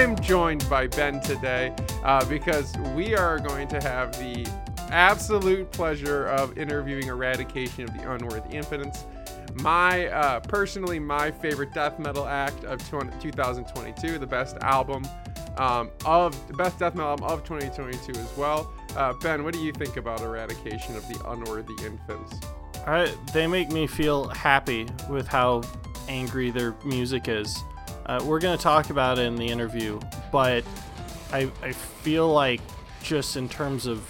I'm joined by Ben today because we are going to have the absolute pleasure of interviewing Eradication of the Unworthy Infants, personally my favorite death metal act of 2022, the best death metal album of 2022 as well. Ben, what do you think about Eradication of the Unworthy Infants? They make me feel happy with how angry their music is. We're going to talk about it in the interview, but I feel like just in terms of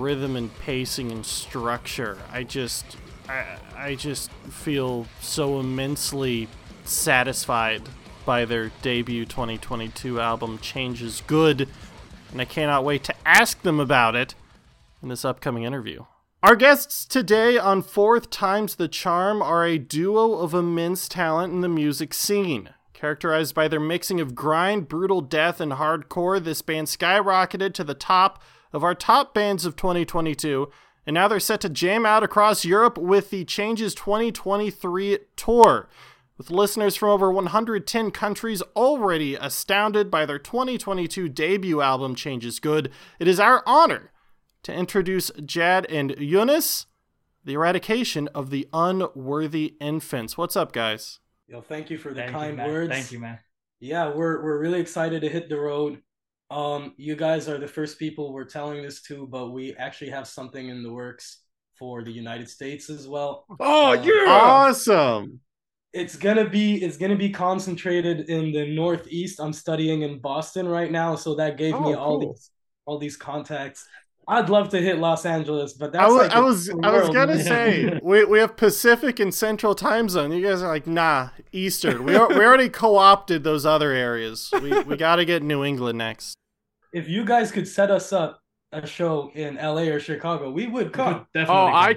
rhythm and pacing and structure, I just feel so immensely satisfied by their debut 2022 album, Change Is Good, and I cannot wait to ask them about it in this upcoming interview. Our guests today on Fourth Times the Charm are a duo of immense talent in the music scene. Characterized by their mixing of grind, brutal death, and hardcore, this band skyrocketed to the top of our top bands of 2022, and now they're set to jam out across Europe with the Changes 2023 tour. With listeners from over 110 countries already astounded by their 2022 debut album, Change Is Good, it is our honor to introduce Jad and Jonas, the Eradication of the Unworthy Infants. What's up, guys? Yo, thank you for the kind words. Thank you, man. Yeah, we're really excited to hit the road. You guys are the first people we're telling this to, but we actually have something in the works for the United States as well. Oh, you're awesome. It's gonna be concentrated in the Northeast. I'm studying in Boston right now, so that gave me all these contacts. I'd love to hit Los Angeles, but that's I was gonna say we have Pacific and Central Time Zone. You guys are like, nah, Eastern. We already co-opted those other areas. We got to get New England next. If you guys could set us up a show in LA or Chicago, we would come. I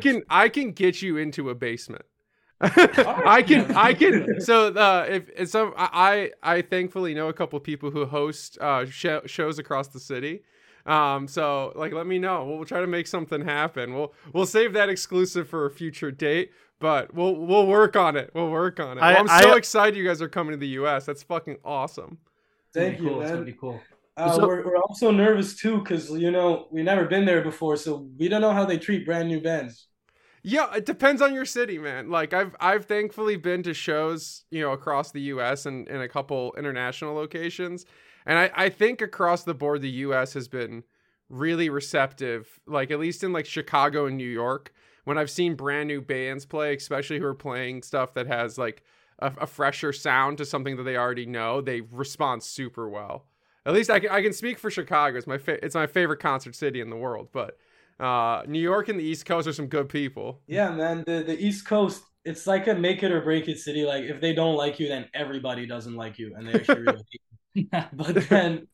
can get you into a basement. I can. So I thankfully know a couple people who host shows across the city. So like, let me know. We'll try to make something happen. We'll save that exclusive for a future date, but we'll work on it. I'm so excited you guys are coming to the U.S. That's fucking awesome. Thank you, man. It's gonna be cool. We're also nervous too, because we've never been there before, so we don't know how they treat brand new bands. Yeah, it depends on your city, man. Like I've thankfully been to shows, across the U.S. and in a couple international locations. And I think across the board, the U.S. has been really receptive, like at least in like Chicago and New York, when I've seen brand new bands play, especially who are playing stuff that has like a fresher sound to something that they already know, they respond super well. At least I can speak for Chicago. It's my favorite concert city in the world. But New York and the East Coast are some good people. Yeah, man. The East Coast, it's like a make it or break it city. Like if they don't like you, then everybody doesn't like you. And they actually really hate you. But then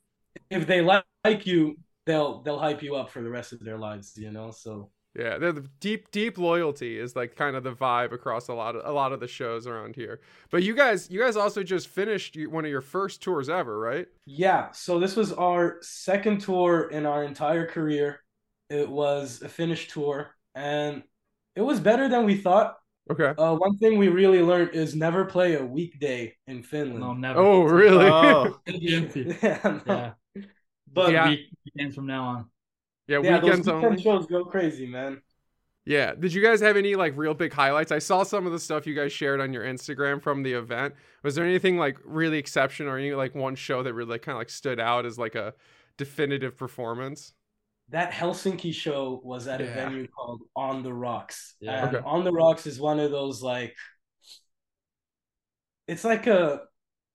if they like you, they'll hype you up for the rest of their lives, so yeah, the deep loyalty is like kind of the vibe across a lot of the shows around here. But you guys also just finished one of your first tours ever, right? Yeah, so this was our second tour in our entire career. It was a Finnish tour and it was better than we thought. Okay. One thing we really learned is never play a weekday in Finland. No, never. Oh, really? Oh. Yeah, no. Yeah. But yeah. Weekends from now on. Yeah, weekends only. Weekend shows go crazy, man. Yeah. Did you guys have any like real big highlights? I saw some of the stuff you guys shared on your Instagram from the event. Was there anything like really exceptional or any like one show that really kind of like stood out as like a definitive performance? That Helsinki show was at a venue called On The Rocks. Yeah. And okay. On The Rocks is one of those, like, it's like a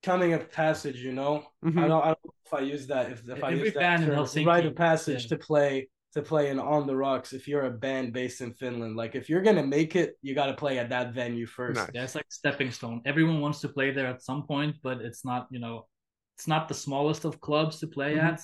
coming of passage, Mm-hmm. I don't know if I use that. If I use that term, rite of passage to play in On The Rocks if you're a band based in Finland. Like, if you're going to make it, you got to play at that venue first. Nice. Yeah, it's like a stepping stone. Everyone wants to play there at some point, but it's not, it's not the smallest of clubs to play mm-hmm. at.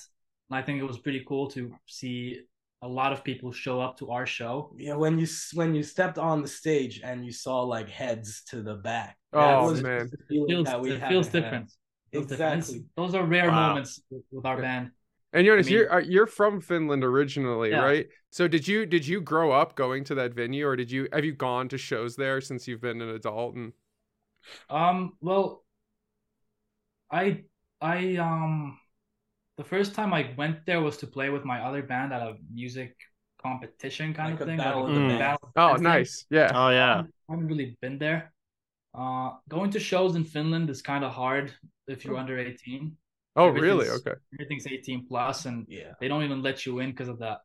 And I think it was pretty cool to see a lot of people show up to our show. Yeah, when you stepped on the stage and you saw like heads to the back. Oh, man. It feels different. Exactly. Those are rare moments with our band. And Jonas, you're from Finland originally, right? So did you grow up going to that venue, or have you gone to shows there since you've been an adult? And I The first time I went there was to play with my other band at a music competition kind of thing. Oh, nice. Yeah. Oh, yeah. I haven't really been there. Going to shows in Finland is kind of hard if you're under 18. Oh, really? Okay. Everything's 18 plus, and they don't even let you in because of the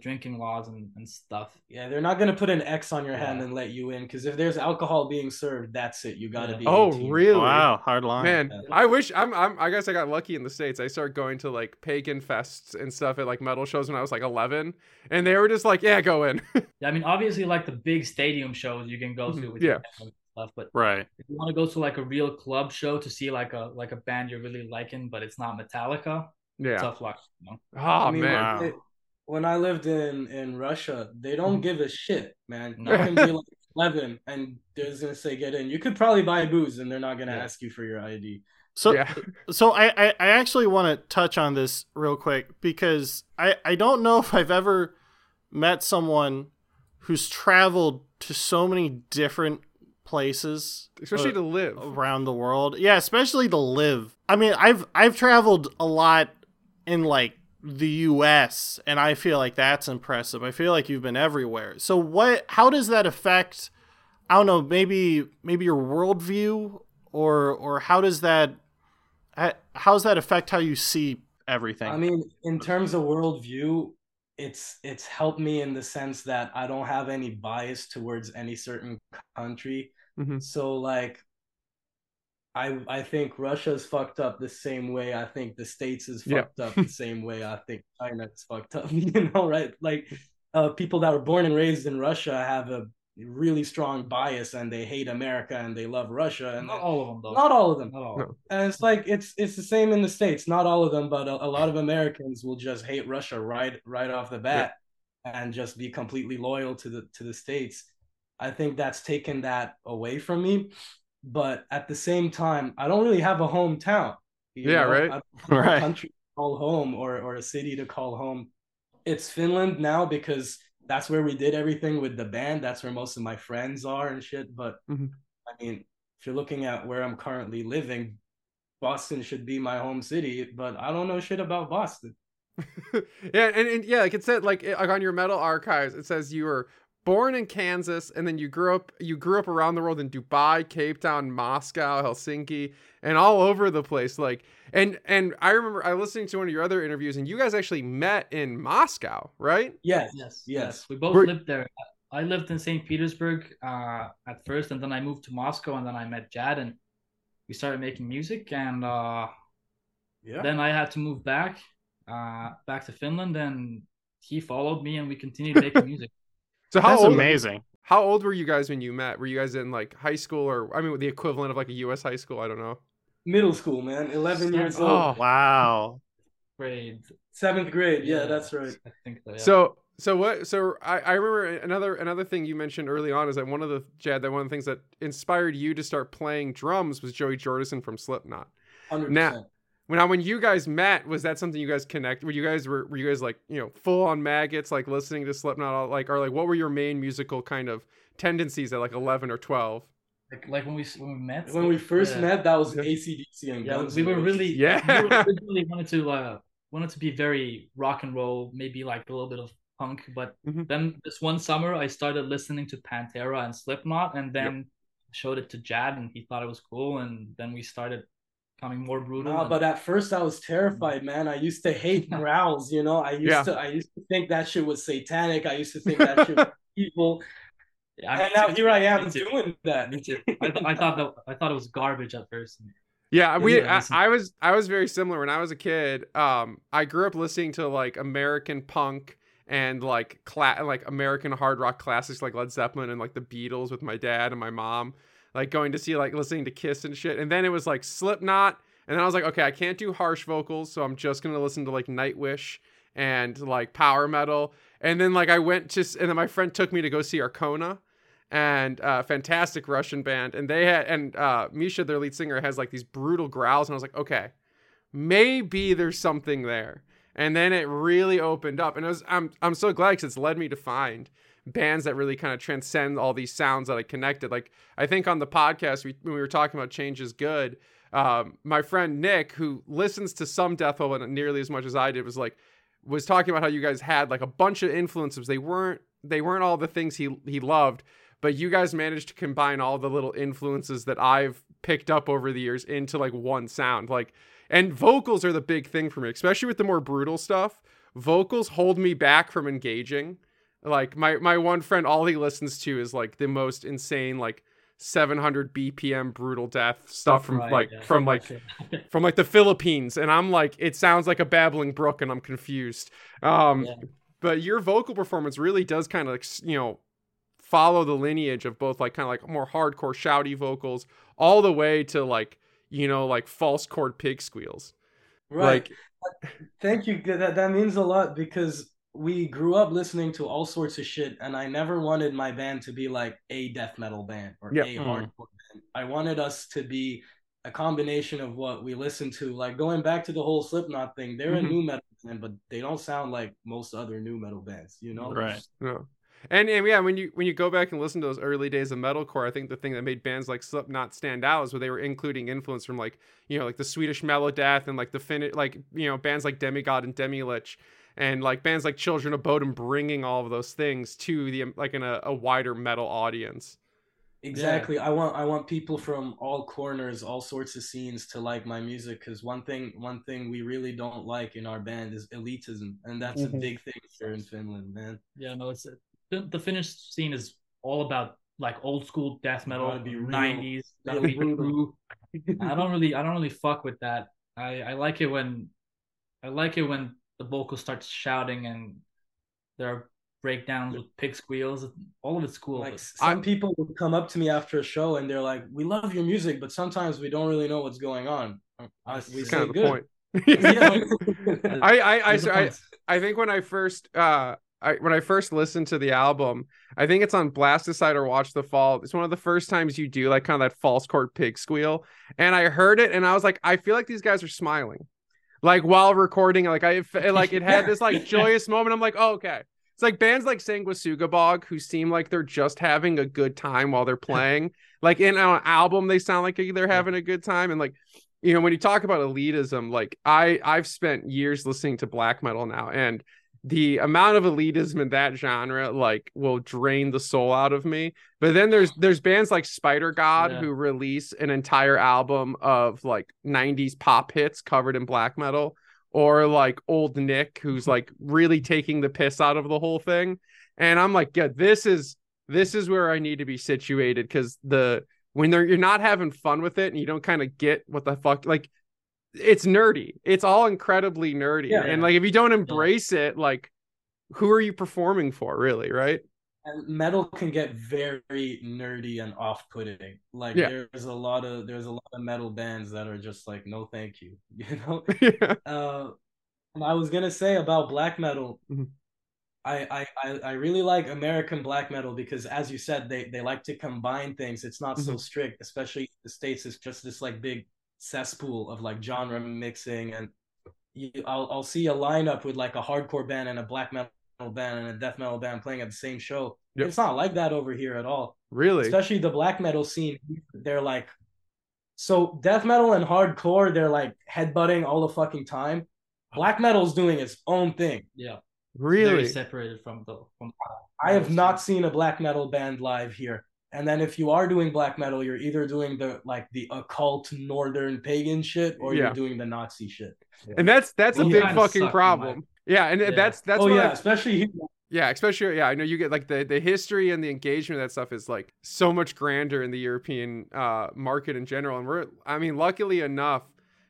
drinking laws and stuff. Yeah, they're not going to put an X on your hand and let you in, because if there's alcohol being served, that's it. You got to be 18. Really? Wow, hard line. Man, yeah. I wish I guess I got lucky in the States. I started going to like pagan fests and stuff at like metal shows when I was like 11, and they were just like, yeah, go in. Yeah, I mean, obviously like the big stadium shows you can go to with your family and stuff, but if you want to go to like a real club show to see like a band you're really liking, but it's not Metallica, tough luck, you know? Man. When I lived in Russia, they don't give a shit, man. You can be like 11 and they're just going to say, get in. You could probably buy booze and they're not going to ask you for your ID. So I actually want to touch on this real quick, because I don't know if I've ever met someone who's traveled to so many different places, especially to live around the world. Yeah, especially to live. I mean, I've traveled a lot in like the U.S., and I feel like that's impressive. I feel like you've been everywhere. So how does that affect, I don't know, maybe your worldview, or how does that affect how you see everything? I mean, in terms of worldview, it's helped me in the sense that I don't have any bias towards any certain country. Mm-hmm. So like, I think Russia's fucked up the same way I think the States is fucked up the same way I think China is fucked up, you know, right? Like, people that were born and raised in Russia have a really strong bias, and they hate America and they love Russia. And not all of them, though. Not all of them. Not all. No. And it's like, it's the same in the States. Not all of them, but a lot of Americans will just hate Russia right off the bat and just be completely loyal to the States. I think that's taken that away from me. But at the same time, I don't really have a hometown. You know? Right. I don't have a country to call home or a city to call home. It's Finland now, because that's where we did everything with the band. That's where most of my friends are and shit. But I mean, if you're looking at where I'm currently living, Boston should be my home city, but I don't know shit about Boston. and like it said, like on your metal archives, it says you were born in Kansas, and then you grew up around the world in Dubai, Cape Town, Moscow, Helsinki, and all over the place. Like, and I remember I listening to one of your other interviews, and you guys actually met in Moscow, right? Yes. We both lived there. I lived in St. Petersburg at first, and then I moved to Moscow, and then I met Jad, and we started making music, and then I had to move back to Finland, and he followed me, and we continued making music. So How old were you guys when you met? Were you guys in like high school, or I mean the equivalent of like a US high school? I don't know. Middle school, man. 11 years old. Oh, wow. Seventh grade. Yeah, that's right. I think so, yeah. So I remember another thing you mentioned early on is that one of the things that inspired you to start playing drums was Joey Jordison from Slipknot. 100%. Now, when you guys met, was that something you guys connected? Were you guys like, you know, full on maggots, like listening to Slipknot, what were your main musical kind of tendencies at like 11 or 12? Like when we met, when we first met, that was AC/DC and Guns. We really wanted to be very rock and roll, maybe like a little bit of punk. But then this one summer, I started listening to Pantera and Slipknot, and then showed it to Jad, and he thought it was cool, and then we started becoming more brutal. But at first I was terrified, man. I used to hate growls, you know. I used to think that shit was satanic. I used to think that shit was evil. Yeah, and now here I am doing that. I thought it was garbage at first. Yeah, I was very similar when I was a kid. I grew up listening to like American punk and like American hard rock classics like Led Zeppelin and like the Beatles with my dad and my mom. Like going to see, like listening to Kiss and shit. And then it was like Slipknot. And then I was like, okay, I can't do harsh vocals. So I'm just going to listen to like Nightwish and like power metal. And then like and then my friend took me to go see Arkona and fantastic Russian band. And they had, and Misha, their lead singer, has like these brutal growls. And I was like, okay, maybe there's something there. And then it really opened up. And I'm so glad, because it's led me to find bands that really kind of transcend all these sounds that I connected. Like, I think on the podcast, when we were talking about Change Is Good, my friend Nick, who listens to some death metal and nearly as much as I did, was talking about how you guys had like a bunch of influences. They weren't all the things he loved, but you guys managed to combine all the little influences that I've picked up over the years into like one sound. Like, and vocals are the big thing for me, especially with the more brutal stuff. Vocals hold me back from engaging. Like my one friend, all he listens to is like the most insane, like 700 BPM brutal death stuff from the Philippines. And I'm like, it sounds like a babbling brook and I'm confused. But your vocal performance really does kind of, you know, follow the lineage of both like kind of like more hardcore shouty vocals all the way to like, you know, like false chord pig squeals. Right. Like, thank you. That means a lot because we grew up listening to all sorts of shit, and I never wanted my band to be like a death metal band or a hardcore band. I wanted us to be a combination of what we listen to. Like, going back to the whole Slipknot thing, they're a new metal band, but they don't sound like most other new metal bands, you know? Right. Yeah. And yeah, when you go back and listen to those early days of metalcore, I think the thing that made bands like Slipknot stand out is where they were including influence from like, you know, like the Swedish Melodeath and like the Finnish, like, you know, bands like Demigod and Demilich, and like bands like Children of Bodom, bringing all of those things to the like in a wider metal audience. Exactly. Yeah. I want people from all corners, all sorts of scenes to like my music, because one thing we really don't like in our band is elitism, and that's a big thing here in Finland, man. Yeah, no, it's the Finnish scene is all about like old school death metal, gotta be real. 90s. Gotta be real. I don't really fuck with that. I like it when the vocals start shouting and there are breakdowns with pig squeals. All of it's cool. Like, some people will come up to me after a show and they're like, "We love your music, but sometimes we don't really know what's going on." That's kind of the point. Yeah. I think when I first when I first listened to the album, I think it's on Blasticide or Watch the Fall. It's one of the first times you do like kind of that false chord pig squeal. And I heard it and I was like, I feel like these guys are smiling, like while recording. Like it had this like joyous moment. I'm like, oh, okay. It's like bands like Sanguisugabogg, who seem like they're just having a good time while they're playing. Like in an album, they sound like they're having a good time. And like, you know, when you talk about elitism, like I've spent years listening to black metal now, and the amount of elitism in that genre like will drain the soul out of me. But then there's bands like Spider God who release an entire album of like 90s pop hits covered in black metal, or like Old Nick, who's like really taking the piss out of the whole thing. And I'm like, yeah, this is where I need to be situated, because when you're not having fun with it and you don't kind of get what the fuck, like, it's nerdy. It's all incredibly nerdy. Yeah, and like, if you don't embrace it, like, who are you performing for, really? Right. And metal can get very nerdy and off-putting. Like there's a lot of metal bands that are just like, no, thank you. You know. Yeah. And I was gonna say about black metal, I really like American black metal because, as you said, they like to combine things. It's not so strict, especially in the States. It's just this like big cesspool of like genre mixing, and I'll see a lineup with like a hardcore band and a black metal band and a death metal band playing at the same show. It's not like that over here at all, really, especially the black metal scene. They're like, so death metal and hardcore, they're like headbutting all the fucking time. Black metal's doing its own thing. Yeah, really. It's very separated from I have not seen a black metal band live here. And then if you are doing black metal, you're either doing the occult northern pagan shit, or you're doing the Nazi shit. Yeah. And that's a big fucking problem. Yeah, and that's especially I know you get like the history and the engagement of that stuff is like so much grander in the European market in general. And luckily enough,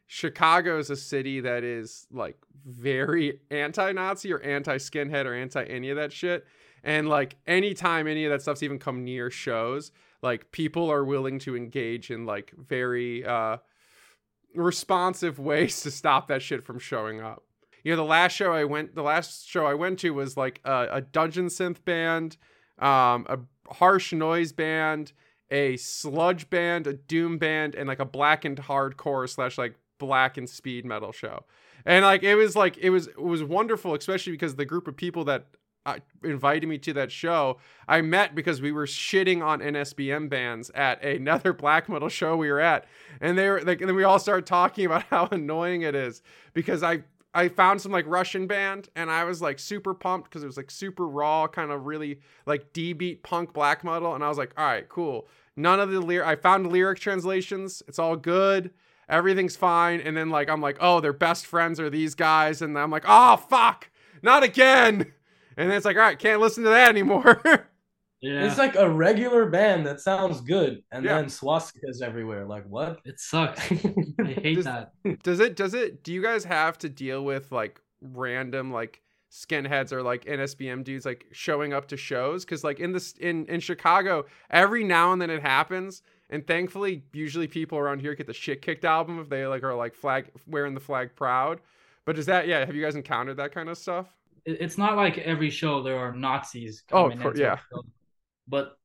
Chicago is a city that is like very anti-Nazi or anti-skinhead or anti any of that shit. And like anytime any of that stuff's even come near shows, like people are willing to engage in like very responsive ways to stop that shit from showing up. You know, the last show I went to was like a dungeon synth band, a harsh noise band, a sludge band, a doom band, and like a blackened hardcore / like blackened speed metal show. And like it was wonderful, especially because the group of people that invited me to that show. I met because we were shitting on NSBM bands at another black metal show we were at, and they were like, and then we all started talking about how annoying it is because I found some like Russian band and I was like super pumped because it was like super raw, kind of really like D-beat punk black metal, and I was like, all right, cool. None of the I found lyric translations. It's all good. Everything's fine. And then like I'm like, oh, their best friends are these guys, and I'm like, oh fuck, not again. And then it's like, all right, can't listen to that anymore. Yeah. It's like a regular band that sounds good, and then swastikas everywhere. Like, what? It sucks. I hate that. Do you guys have to deal with like random like skinheads or like NSBM dudes like showing up to shows? Because like in Chicago, every now and then it happens. And thankfully, usually people around here get the shit kicked album if they like are like flag wearing the flag proud. But is that have you guys encountered that kind of stuff? It's not like every show there are Nazis coming in. Yeah. But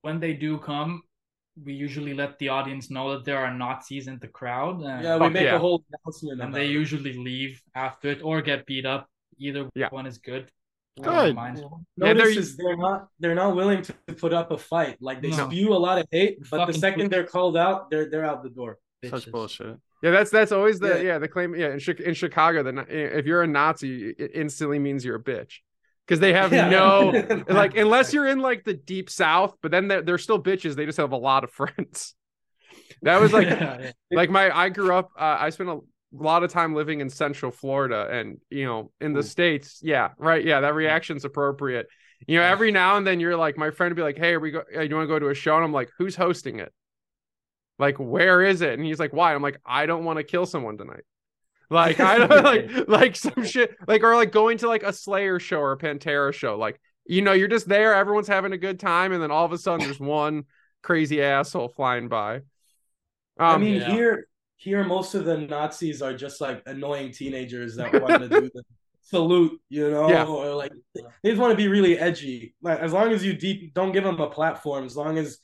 when they do come, we usually let the audience know that there are Nazis in the crowd. And we make a whole announcement. And they usually leave after it or get beat up. Either one is good. Good. They're not willing to put up a fight. Like they spew a lot of hate, but the second they're called out, they're out the door. Such bullshit. Yeah, that's always the claim. Yeah, in Chicago, if you're a Nazi, it instantly means you're a bitch. Because they have no, like, unless you're in like the deep South, but then they're still bitches. They just have a lot of friends. That was like, I grew up, I spent a lot of time living in Central Florida and, you know, in the States. Yeah. Right. Yeah. That reaction's appropriate. You know, every now and then you're like, my friend would be like, hey, do you want to go to a show? And I'm like, who's hosting it? Like, where is it? And he's like, why? I'm like, I don't want to kill someone tonight. Like I don't like some shit like, or like going to like a Slayer show or a Pantera show, like, you know, you're just there, everyone's having a good time, and then all of a sudden there's one crazy asshole flying by. I mean, here most of the Nazis are just like annoying teenagers that want to do the salute, you know, or like they just want to be really edgy. Like as long as you don't give them a platform, as long as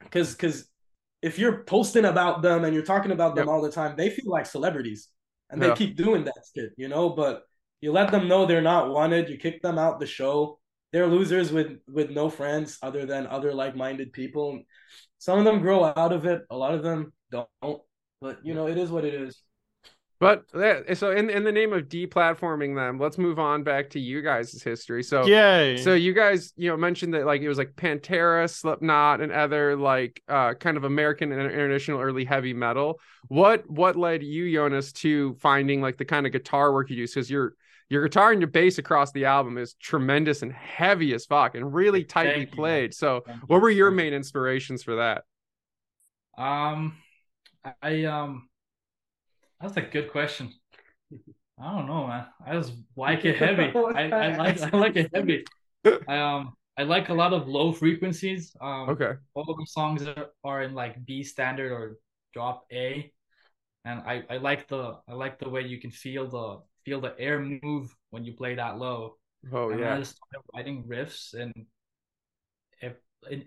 because if you're posting about them and you're talking about them all the time, they feel like celebrities and they keep doing that shit, you know, but you let them know they're not wanted. You kick them out the show. They're losers with no friends other than other like-minded people. Some of them grow out of it. A lot of them don't, but you know, it is what it is. But so in the name of deplatforming them, let's move on back to you guys' history. So so you guys, you know, mentioned that like it was like Pantera, Slipknot, and other like kind of American and international early heavy metal. What led you, Jonas, to finding like the kind of guitar work you do? Because your guitar and your bass across the album is tremendous and heavy as fuck and really tightly played. So what were your main inspirations for that? That's a good question. I don't know, man. I just like it heavy. I like it heavy. I like a lot of low frequencies. All of the songs are in like B standard or drop A, and I like the way you can feel the air move when you play that low. I just started writing riffs in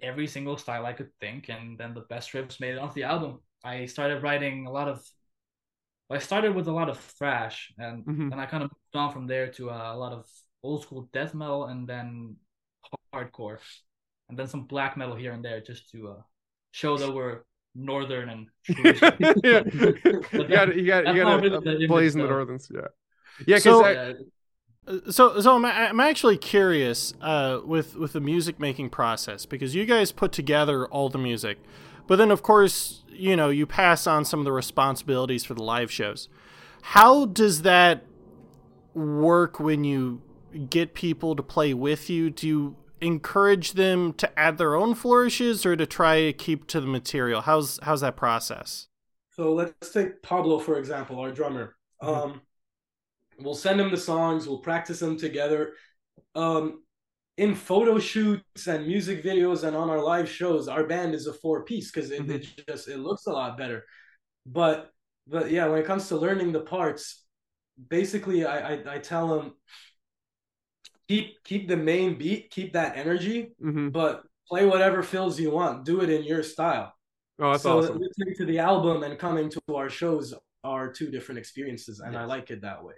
every single style I could think, and then the best riffs made it onto the album. I started with a lot of thrash, and then I kind of moved on from there to a lot of old school death metal, and then hardcore, and then some black metal here and there, just to show that we're northern and. You got blaze in the northerns, yeah. So I'm actually curious with the music making process, because you guys put together all the music. But then, of course, you know, you pass on some of the responsibilities for the live shows. How does that work when you get people to play with you? Do you encourage them to add their own flourishes or to try to keep to the material? How's that process? So let's take Pablo, for example, our drummer. We'll send him the songs. We'll practice them together. In photo shoots and music videos and on our live shows, our band is a four-piece because it looks a lot better. But yeah, when it comes to learning the parts, basically I tell them keep the main beat, keep that energy, but play whatever fills you want. Do it in your style. Oh, that's awesome. So listening to the album and coming to our shows are two different experiences, and I like it that way.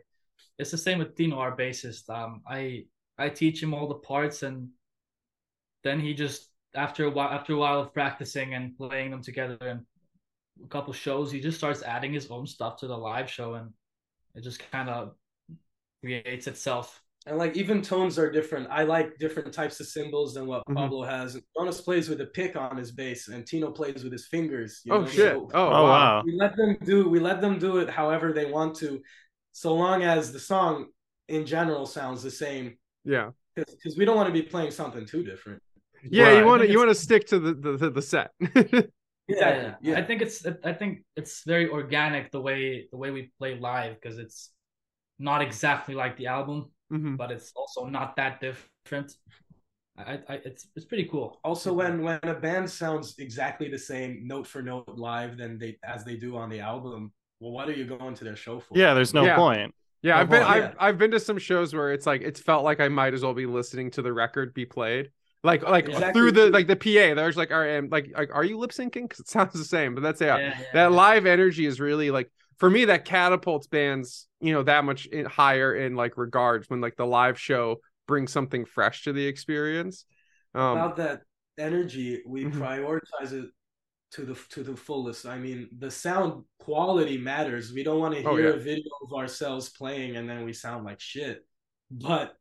It's the same with Tino, our bassist. I teach him all the parts, and then he just, after a while of practicing and playing them together and a couple shows, he just starts adding his own stuff to the live show, and it just kind of creates itself. And like even tones are different. I like different types of cymbals than what Pablo has. Jonas plays with a pick on his bass, and Tino plays with his fingers. You know? Shit! So, wow! We let them do it however they want to, so long as the song in general sounds the same. Yeah. Because we don't want to be playing something too different. Yeah, right. you want to stick to the set. Yeah. I think it's very organic the way we play live, because it's not exactly like the album, but it's also not that different. It's pretty cool. Also, when a band sounds exactly the same note for note live as they do on the album, well, what are you going to their show for? Yeah, there's no point. Yeah, I've been to some shows where it's like it's felt like I might as well be listening to the record be played. Through the the PA, they're just like, all right, and like, are you lip syncing? Because it sounds the same. But that's live energy is really like, for me, that catapults bands, you know, that much higher in like regards when like the live show brings something fresh to the experience. About that energy, we prioritize it to the fullest. I mean, the sound quality matters. We don't want to hear a video of ourselves playing and then we sound like shit. But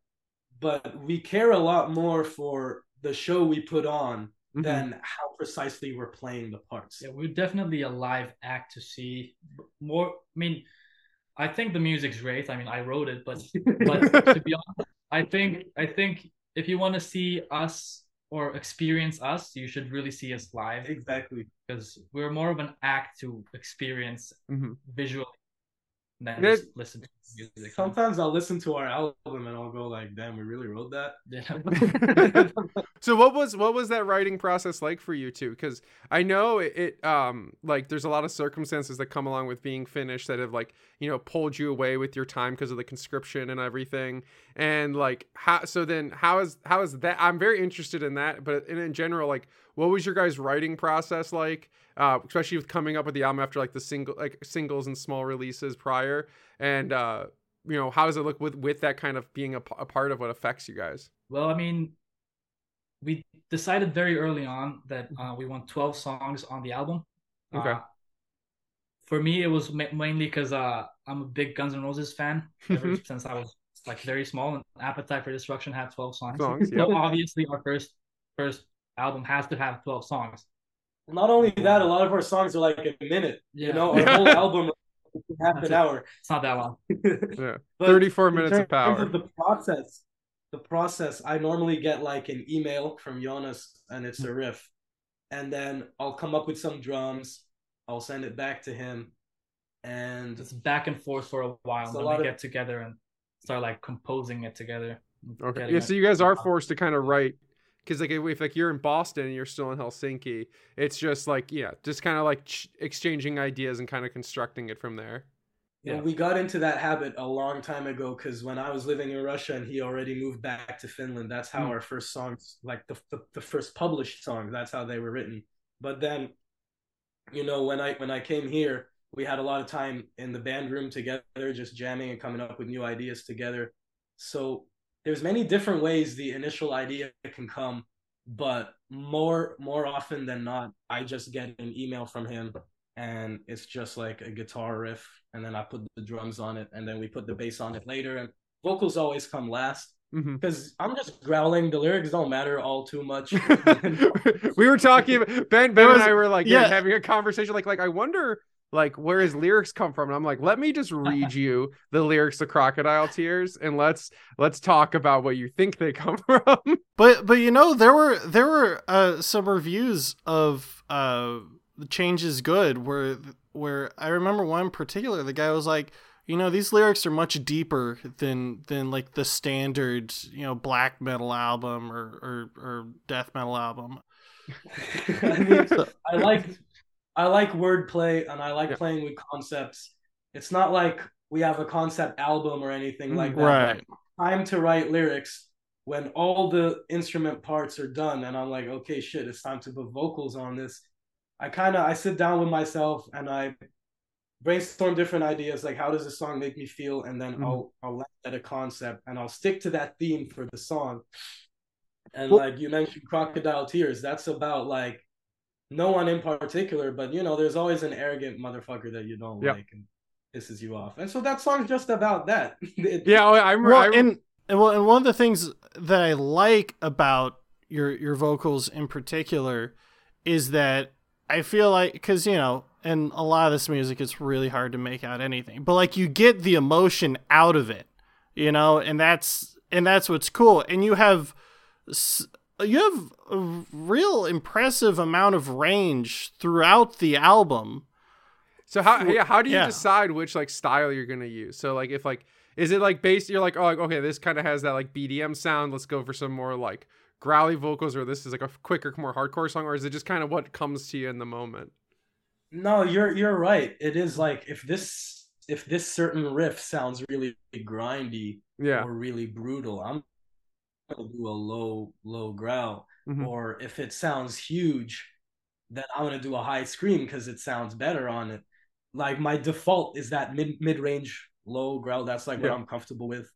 we care a lot more for the show we put on than how precisely we're playing the parts. Yeah, we're definitely a live act to see more. I mean, I think the music's great. I mean, I wrote it, but to be honest, I think if you want to see us or experience us, you should really see us live. Exactly, because we're more of an act to experience visually. Then just listen to music. Sometimes I'll listen to our album and I'll go like, damn, we really wrote that. Yeah. So what was that writing process like for you two? Because I know it there's a lot of circumstances that come along with being Finnish that have like, you know, pulled you away with your time because of the conscription and everything. And like how is that? I'm very interested in that, but in general, like, what was your guys' writing process like, especially with coming up with the album after like the singles and small releases prior? And, you know, how does it look with that kind of being a part of what affects you guys? Well, I mean, we decided very early on that we want 12 songs on the album. Okay. For me, it was mainly because I'm a big Guns N' Roses fan ever since I was like very small, and Appetite for Destruction had 12 songs. Yeah. So obviously our first album has to have 12 songs. Not only that, a lot of our songs are like a minute, you know, our whole album is half an hour. It's not that long. 34 minutes of power. In terms of the process, I normally get like an email from Jonas and it's a riff. And then I'll come up with some drums. I'll send it back to him. And it's back and forth for a while. Then we get together and start like composing it together. Okay. Yeah, so you guys are forced to kind of write. Because like if like you're in Boston and you're still in Helsinki, it's just like just kind of like exchanging ideas and kind of constructing it from there. Yeah, and we got into that habit a long time ago because when I was living in Russia and he already moved back to Finland, that's how our first songs, like the first published songs, that's how they were written. But then, you know, when I came here, we had a lot of time in the band room together, just jamming and coming up with new ideas together. So there's many different ways the initial idea can come, but more often than not, I just get an email from him and it's just like a guitar riff, and then I put the drums on it, and then we put the bass on it later, and vocals always come last because I'm just growling. The lyrics don't matter all too much. We were talking, Ben and I were like having a conversation like I wonder like where his lyrics come from, and I'm like, let me just read you the lyrics to Crocodile Tears and let's talk about what you think they come from. But you know, there were some reviews of Change Is Good where I remember one in particular, the guy was like, you know, these lyrics are much deeper than like the standard, you know, black metal album or death metal album. I mean, I like wordplay, and I like playing with concepts. It's not like we have a concept album or anything like that. Right. Time to write lyrics when all the instrument parts are done, and I'm like, okay, shit, it's time to put vocals on this. I sit down with myself and I brainstorm different ideas, like how does this song make me feel, and then I'll land at a concept and I'll stick to that theme for the song. And like you mentioned Crocodile Tears, that's about like no one in particular, but you know, there's always an arrogant motherfucker that you don't like and pisses you off, and so that song's just about that. And one of the things that I like about your vocals in particular is that I feel like, because you know, and a lot of this music, it's really hard to make out anything, but like you get the emotion out of it, you know, and that's what's cool. And you have a real impressive amount of range throughout the album. So how do you decide which like style you're gonna use? So like if like, is it like based, you're like, oh, like, okay, this kind of has that like BDM sound, let's go for some more like growly vocals, or this is like a quicker, more hardcore song, or is it just kind of what comes to you in the moment? No, you're right. It is like if this certain riff sounds really grindy or really brutal, I'm gonna do a low growl. Mm-hmm. Or if it sounds huge, then I'm gonna do a high scream because it sounds better on it. Like my default is that mid-range low growl. That's like what I'm comfortable with.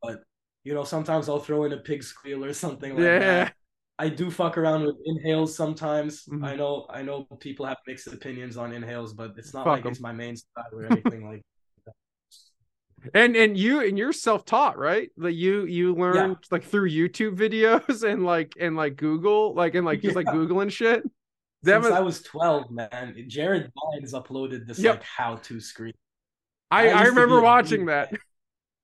But you know, sometimes I'll throw in a pig squeal or something like that. I do fuck around with inhales sometimes. Mm-hmm. I know people have mixed opinions on inhales, but it's not it's my main style or anything like that. And you're self-taught, right? Like you learned like through YouTube videos and like Google, like and like just like Googling shit. I was 12, man. Jared Bynes uploaded this like how-to screen. I remember watching that.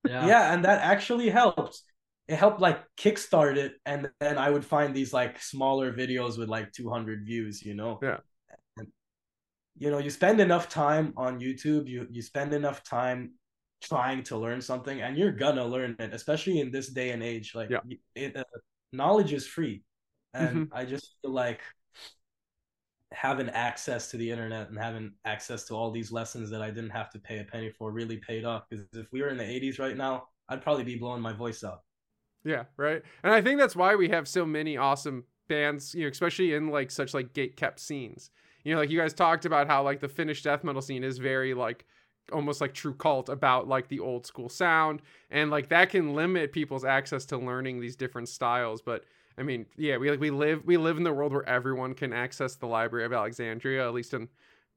Yeah, and that actually helped. It helped like kickstart it, and then I would find these like smaller videos with like 200 views, you know? Yeah. And, you know, you spend enough time on YouTube, you spend enough time trying to learn something, and you're gonna learn it, especially in this day and age. Like knowledge is free. And I just feel like having access to the internet and having access to all these lessons that I didn't have to pay a penny for really paid off, because if we were in the 80s right now, I'd probably be blowing my voice out. Yeah, right. And I think that's why we have so many awesome bands, you know, especially in like such like gate-kept scenes. You know, like you guys talked about how like the Finnish death metal scene is very like almost like true cult about like the old school sound, and like that can limit people's access to learning these different styles. But I mean, yeah, we live in the world where everyone can access the Library of Alexandria, at least in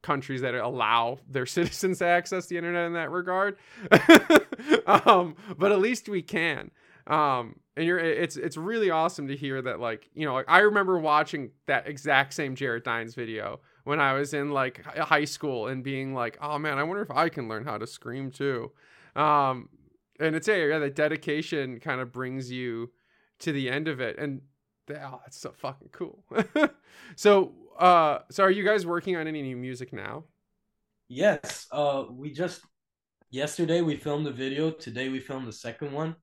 countries that allow their citizens to access the internet in that regard. But at least we can. And it's really awesome to hear that, like, you know, like I remember watching that exact same Jared Dines video when I was in like high school and being like, oh man, I wonder if I can learn how to scream too. And it's that dedication kind of brings you to the end of it, and that's so fucking cool. So are you guys working on any new music now? Yes. We just yesterday we filmed the video. Today we filmed the second one,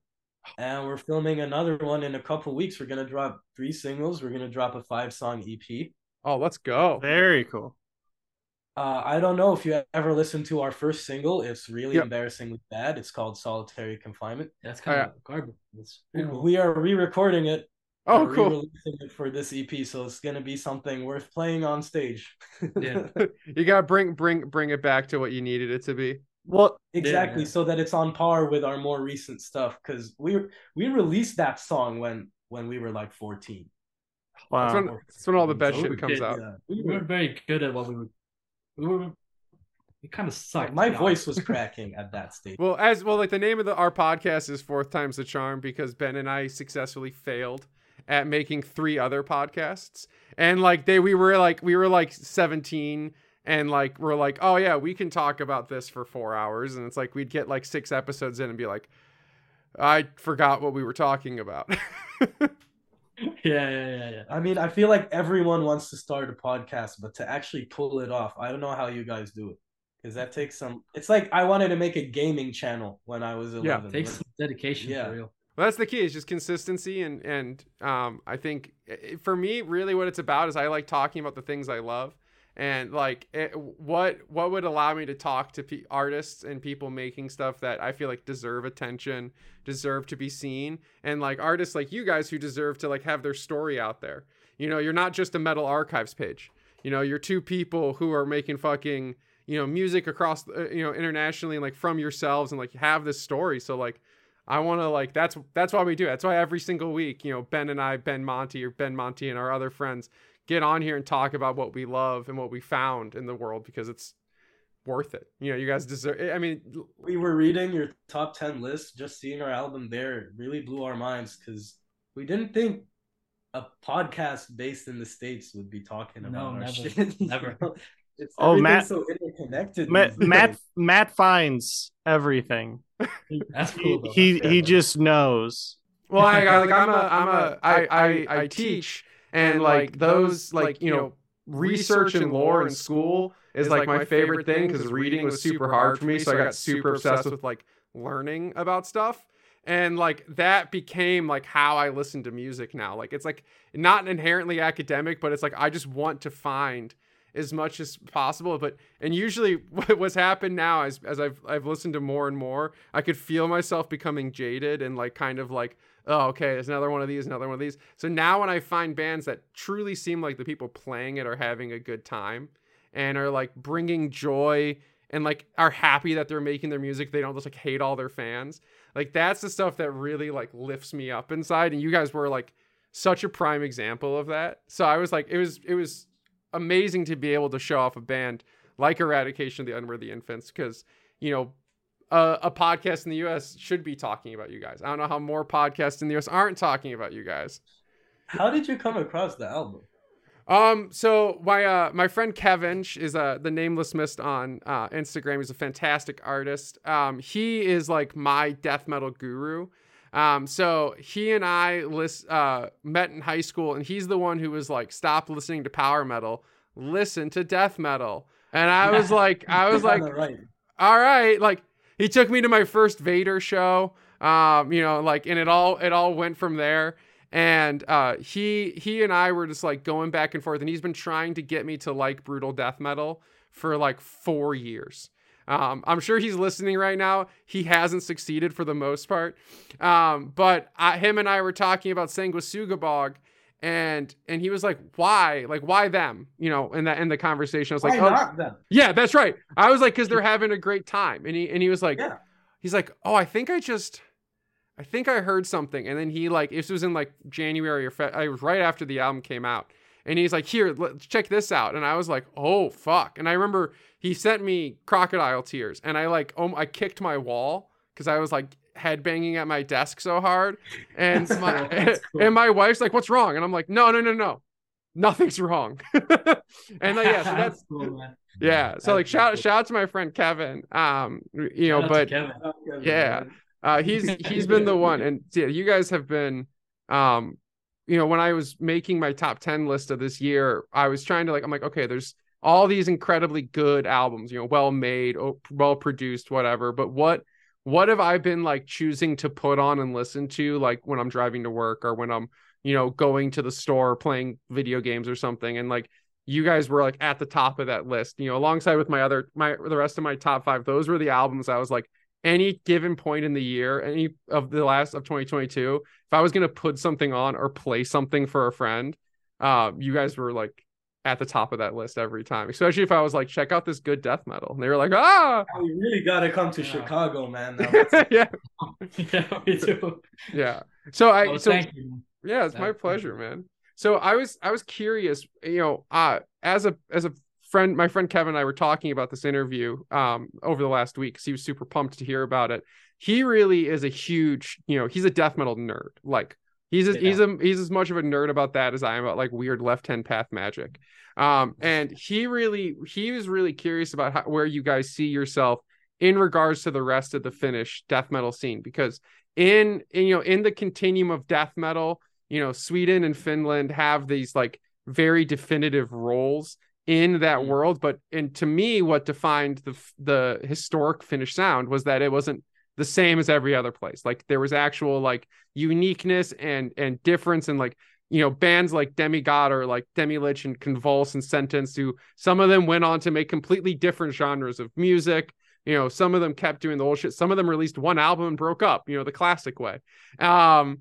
and we're filming another one in a couple weeks. We're gonna drop 3 singles. We're gonna drop a 5-song EP. Oh, let's go! Very cool. I don't know if you ever listened to our first single. It's really embarrassingly bad. It's called Solitary Confinement. That's kind of garbage. We are re-recording it. Oh, cool. Re-releasing it for this EP, so it's going to be something worth playing on stage. Yeah. You got to bring it back to what you needed it to be. Well, exactly, so that it's on par with our more recent stuff, because we released that song when we were like 14. Wow. That's when all the best shit comes out. Yeah. We were very good at what we were. It kind of sucked. My voice was cracking at that stage. Well, like the name of our podcast is Fourth Times the Charm, because Ben and I successfully failed at making 3 other podcasts, and like we were like 17, and like we're like, oh yeah, we can talk about this for 4 hours, and it's like we'd get like 6 episodes in and be like, I forgot what we were talking about. Yeah. I mean, I feel like everyone wants to start a podcast, but to actually pull it off, I don't know how you guys do it, because that takes some. It's like I wanted to make a gaming channel when I was 11. Yeah, it takes some dedication for real. Well, that's the key, is just consistency, and I think for me, really, what it's about is I like talking about the things I love, and like what would allow me to talk to artists and people making stuff that I feel like deserve attention, deserve to be seen, and like artists like you guys who deserve to like have their story out there. You know, you're not just a metal archives page. You know, you're 2 people who are making fucking you know, music across, you know, internationally, and like from yourselves, and like have this story. So like, I want to like, that's why we do it. That's why every single week, you know, Ben and I, Ben Monty and our other friends get on here and talk about what we love and what we found in the world, because it's worth it. You know, you guys deserve it. I mean, we were reading your top 10 list, just seeing our album there really blew our minds, because we didn't think a podcast based in the States would be talking about our shit. Never. It's Matt, so interconnected. Matt finds everything. That's cool. He just knows. Well, I teach, and like those, like, you know, research and lore in school is like my favorite thing, because reading was super hard for me, so I got super obsessed with like learning about stuff. And like that became like how I listen to music now. Like it's like not inherently academic, but it's like I just want to find as much as possible. But and usually what's happened now is, as I've listened to more and more, I could feel myself becoming jaded and like kind of like, oh, okay, there's another one of these. So now when I find bands that truly seem like the people playing it are having a good time and are like bringing joy and like are happy that they're making their music, they don't just like hate all their fans, like that's the stuff that really like lifts me up inside. And you guys were like such a prime example of that. So I was like, it was amazing to be able to show off a band like Eradication of the Unworthy Infants, because, you know, a podcast in the US should be talking about you guys. I don't know how more podcasts in the US aren't talking about you guys. How did you come across the album? So my friend Kevin is the Nameless Mist on Instagram. He's a fantastic artist. He is like my death metal guru. So he and I met in high school, and he's the one who was like, stop listening to power metal, listen to death metal. And I was like, all right. Like he took me to my first Vader show, you know, like, and it all went from there. And he and I were just like going back and forth, and he's been trying to get me to like brutal death metal for like 4 years. I'm sure he's listening right now. He hasn't succeeded for the most part. But him and I were talking about Sanguisugabogg, and he was like, why them? You know, in the conversation, I was like, why not them? Yeah, that's right. I was like, cause they're having a great time. And he was like, yeah. He's like, oh, I think I heard something. And then he like, this was in like January or February, right after the album came out. And he's like, here, let's check this out. And I was like, oh, fuck. And I remember he sent me Crocodile Tears. And I like, I kicked my wall because I was like headbanging at my desk so hard. And my wife's like, what's wrong? And I'm like, no. Nothing's wrong. And like, yeah, so that's cool, man. Yeah. So like, shout out to my friend Kevin. You know, but yeah. He's been the one, and yeah, you guys have been, you know, when I was making my top 10 list of this year, I was trying to like, I'm like, okay, there's all these incredibly good albums, you know, well made, well produced, whatever. But what have I been like choosing to put on and listen to, like when I'm driving to work or when I'm, you know, going to the store, playing video games or something. And like, you guys were like at the top of that list, you know, alongside with the rest of my top 5. Those were the albums I was like, any given point in the year, any of the last of 2022, if I was going to put something on or play something for a friend, you guys were like at the top of that list every time, especially if I was like, check out this good death metal. And they were like, we really got to come to Chicago, man. No, yeah. Yeah, we do. Yeah. So thank you. Yeah, it's my pleasure, man. So I was curious, you know, as a friend, my friend Kevin and I were talking about this interview over the last week because he was super pumped to hear about it. He really is a huge, you know, he's a death metal nerd. Like he's as much of a nerd about that as I am about like weird left-hand path magic. And he was really curious about where you guys see yourself in regards to the rest of the Finnish death metal scene, because in the continuum of death metal, you know, Sweden and Finland have these like very definitive roles in that world. But and to me, what defined the historic Finnish sound was that it wasn't the same as every other place. Like there was actual like uniqueness and difference, and like, you know, bands like Demigod or like Demilich and Convulse and Sentence, who some of them went on to make completely different genres of music. You know, some of them kept doing the old shit. Some of them released one album and broke up, you know, the classic way. So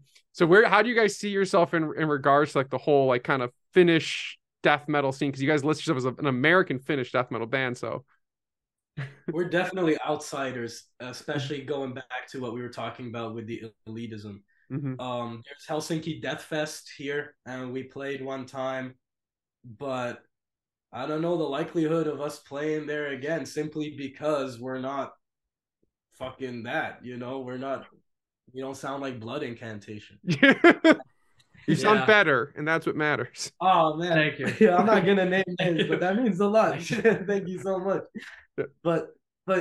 how do you guys see yourself in regards to like the whole like kind of Finnish death metal scene, because you guys list yourself as an American Finnish death metal band? So We're definitely outsiders, especially going back to what we were talking about with the elitism. Mm-hmm. There's Helsinki Deathfest here, and we played one time, but I don't know the likelihood of us playing there again, simply because we're not fucking that, you know? We're not... You don't sound like Blood Incantation. You sound better, and that's what matters. Oh, man. Thank you. Yeah, I'm not going to name names, but that means a lot. Thank you so much. But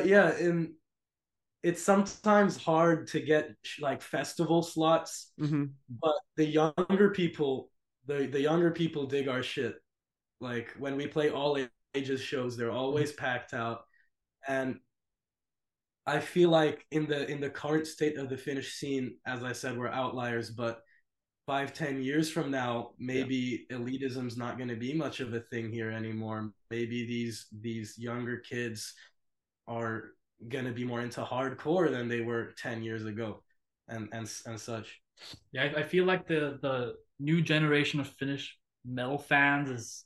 yeah, and it's sometimes hard to get, like, festival slots, mm-hmm. but the younger people dig our shit. Like, when we play all ages shows, they're always packed out. And I feel like in the current state of the Finnish scene, as I said, we're outliers, but 5-10 years from now, maybe elitism's not going to be much of a thing here anymore. Maybe these younger kids are going to be more into hardcore than they were 10 years ago and such. Yeah, I feel like the new generation of Finnish metal fans is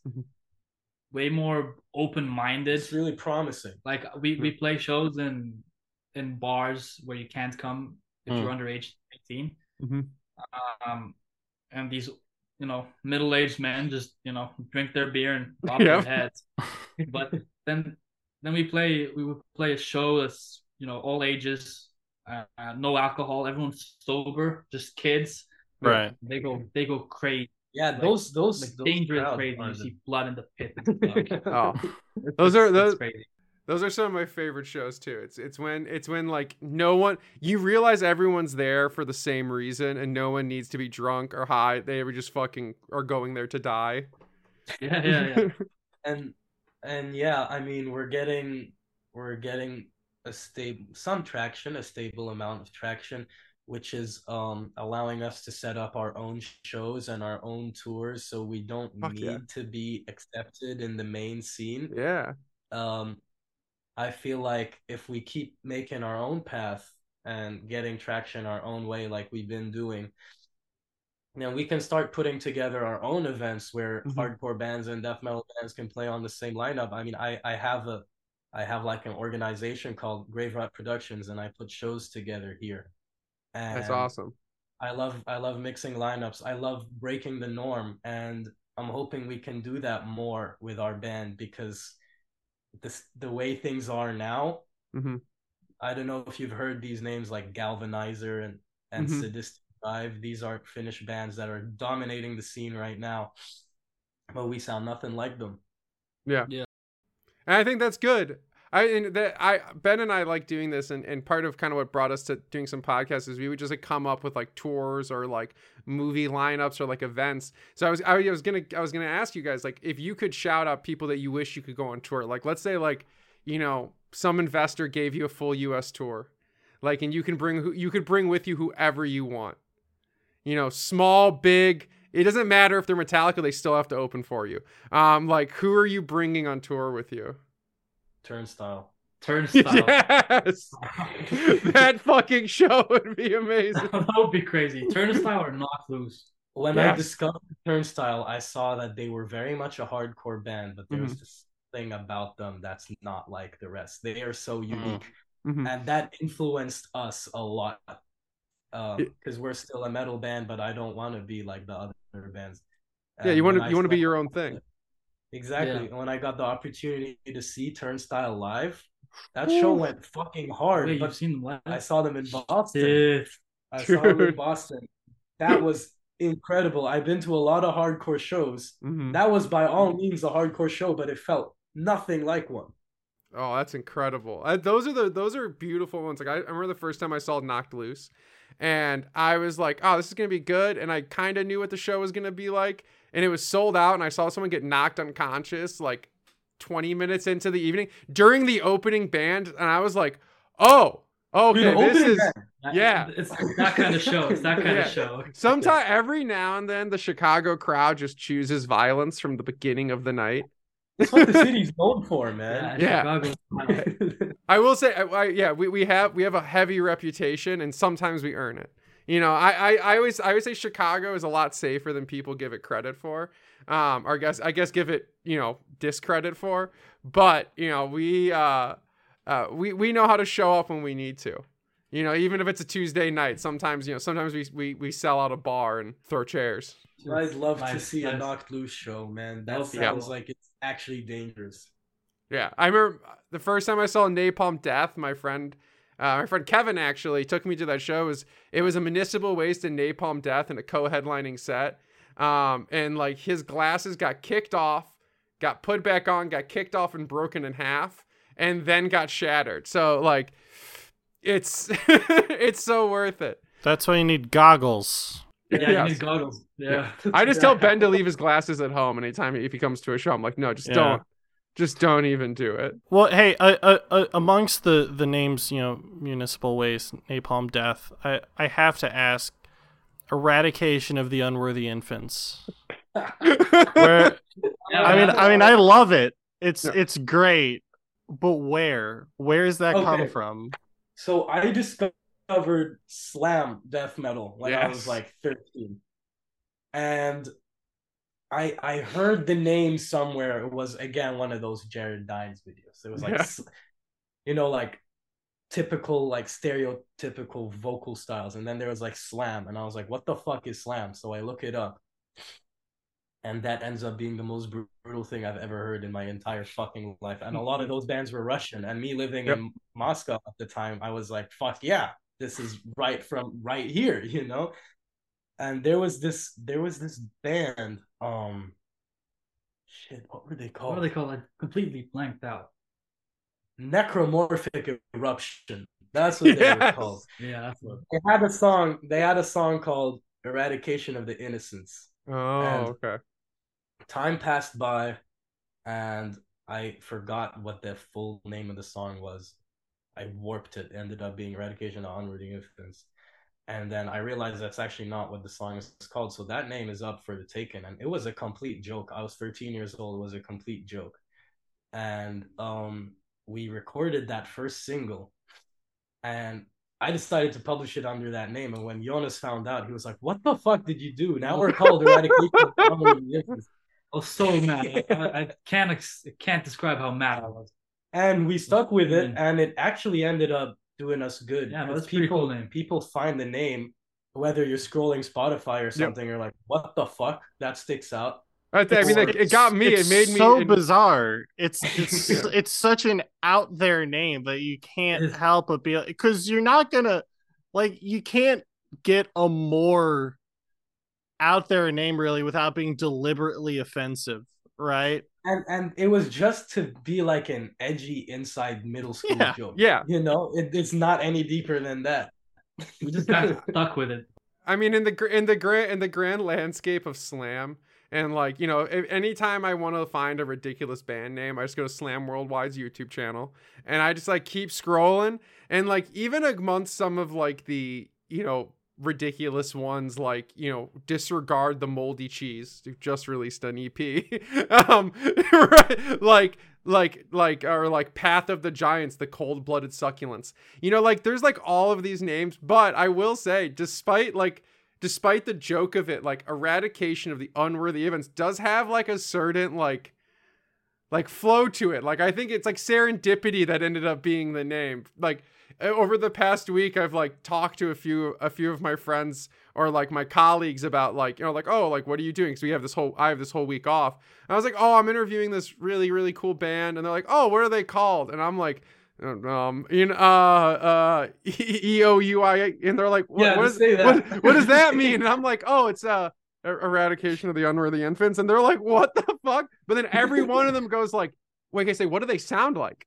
way more open-minded. It's really promising. Like, we play shows in bars where you can't come if you're under age 18, mm-hmm. And these, you know, middle-aged men just, you know, drink their beer and pop their heads. But then we would play a show that's, you know, all ages, no alcohol, everyone's sober, just kids. Right. They go crazy. Yeah, like, those dangerous crazy. You see blood in the pit. Those are crazy. Those are some of my favorite shows too. It's when like no one, you realize everyone's there for the same reason and no one needs to be drunk or high. They were just fucking are going there to die. Yeah. and yeah, I mean, we're getting a stable amount of traction, which is allowing us to set up our own shows and our own tours, so we don't need to be accepted in the main scene. Yeah. I feel like if we keep making our own path and getting traction our own way, like we've been doing, now we can start putting together our own events where mm-hmm. hardcore bands and death metal bands can play on the same lineup. I mean, I have like an organization called Grave Rot Productions, and I put shows together here. And that's awesome. I love mixing lineups. I love breaking the norm, and I'm hoping we can do that more with our band, because the way things are now, mm-hmm. I don't know if you've heard these names like Galvanizer and mm-hmm. Sadistic Drive. These are Finnish bands that are dominating the scene right now, but we sound nothing like them. Yeah. And I think that's good. Ben and I like doing this, and part of kind of what brought us to doing some podcasts is we would just like come up with like tours or like movie lineups or like events. So I was gonna ask you guys, like, if you could shout out people that you wish you could go on tour. Like, let's say, like, you know, some investor gave you a full U.S. tour, like, and you could bring with you whoever you want. You know, small, big. It doesn't matter if they're Metallica; they still have to open for you. Like, who are you bringing on tour with you? Turnstile. Yes! That fucking show would be amazing. That would be crazy. Turnstile or Knocked Loose. When I discovered Turnstile, I saw that they were very much a hardcore band, but there's mm-hmm. this thing about them that's not like the rest. They are so unique. Mm-hmm. And that influenced us a lot. Because we're still a metal band, but I don't want to be like the other bands. And yeah, you want to be your own thing. Exactly. Yeah. When I got the opportunity to see Turnstile live, that show went fucking hard. Wait, you've seen them live? I saw them in Boston. Yeah. That was incredible. I've been to a lot of hardcore shows. Mm-hmm. That was by all means a hardcore show, but it felt nothing like one. Oh, that's incredible. Those are beautiful ones. Like, I remember the first time I saw Knocked Loose, and I was like, oh, this is going to be good. And I kind of knew what the show was going to be like. And it was sold out, and I saw someone get knocked unconscious like 20 minutes into the evening during the opening band, and I was like, "Oh, okay, this is band. Yeah." It's that kind of show. Sometimes, every now and then, the Chicago crowd just chooses violence from the beginning of the night. That's what the city's known for, man. Yeah. I will say, we have a heavy reputation, and sometimes we earn it. You know, I always say Chicago is a lot safer than people give it credit for, or I guess give it, you know, discredit for. But, you know, we We know how to show up when we need to. You know, even if it's a Tuesday night, sometimes we sell out a bar and throw chairs. I'd love to see a Knocked Loose show, man. That sounds like it's actually dangerous. Yeah, I remember the first time I saw Napalm Death, my friend Kevin actually took me to that show. It was a Municipal Waste and Napalm Death in a co-headlining set. And like his glasses got kicked off, got put back on, got kicked off and broken in half, and then got shattered. So like it's so worth it. That's why you need goggles. Yeah, you need goggles. Yeah. I just tell Ben to leave his glasses at home anytime if he comes to a show. I'm like, no, don't. Just don't even do it. Well, hey, amongst the names, Municipal Waste, Napalm Death, I have to ask, Eradication of the Unworthy Infants. I mean, I love it. It's great, but where is that come from? So I discovered slam death metal when I was like 13, and I heard the name somewhere. It was, again, one of those Jared Dines videos. It was like, like typical, like stereotypical vocal styles. And then there was like slam. And I was like, what the fuck is slam? So I look it up. And that ends up being the most brutal thing I've ever heard in my entire fucking life. And a lot of those bands were Russian. And me living in Moscow at the time, I was like, fuck yeah, this is right here, you know? And there was this band, what were they called? I completely blanked out. Necromorphic Eruption. That's what they were called. Yeah, that's what they had a song called Eradication of the Innocents. Oh, and okay. Time passed by and I forgot what the full name of the song was. I warped it, ended up being Eradication of the Unworthy Infants. And then I realized that's actually not what the song is called. So that name is up for the taking. And it was a complete joke. I was 13 years old. It was a complete joke. And we recorded that first single. And I decided to publish it under that name. And when Jonas found out, he was like, what the fuck did you do? Now we're called Eradication. I was so mad. I can't describe how mad I was. And we stuck with it. And it actually ended up doing us good. Yeah, that's pretty cool name. People find the name, whether you're scrolling Spotify or something, you're like, what the fuck? That sticks out. It got me. It made me so bizarre. It's it's such an out there name that you can't help but be, because you're not gonna you can't get a more out there name really without being deliberately offensive, right? And it was just to be like an edgy inside middle school joke. Yeah. You know, it's not any deeper than that. We just got stuck with it. I mean, in the grand landscape of slam, and anytime I want to find a ridiculous band name, I just go to Slam Worldwide's YouTube channel, and I just keep scrolling, and even amongst some of the ridiculous ones, Disregard the Moldy Cheese, who just released an EP, right? or Path of the Giants, the Cold-Blooded Succulents, there's all of these names. But I will say, despite the joke of it, Eradication of the Unworthy Infants does have a certain flow to it. I think it's serendipity that ended up being the name. Over the past week, I've talked to a few of my friends or my colleagues about what are you doing? So I have this whole week off. And I was I'm interviewing this really, really cool band. And they're like, oh, what are they called? And I'm like, EOUI. And they're like, what does that mean? And I'm like, oh, it's Eradication of the Unworthy Infants. And they're like, what the fuck? But then every one of them goes what do they sound like?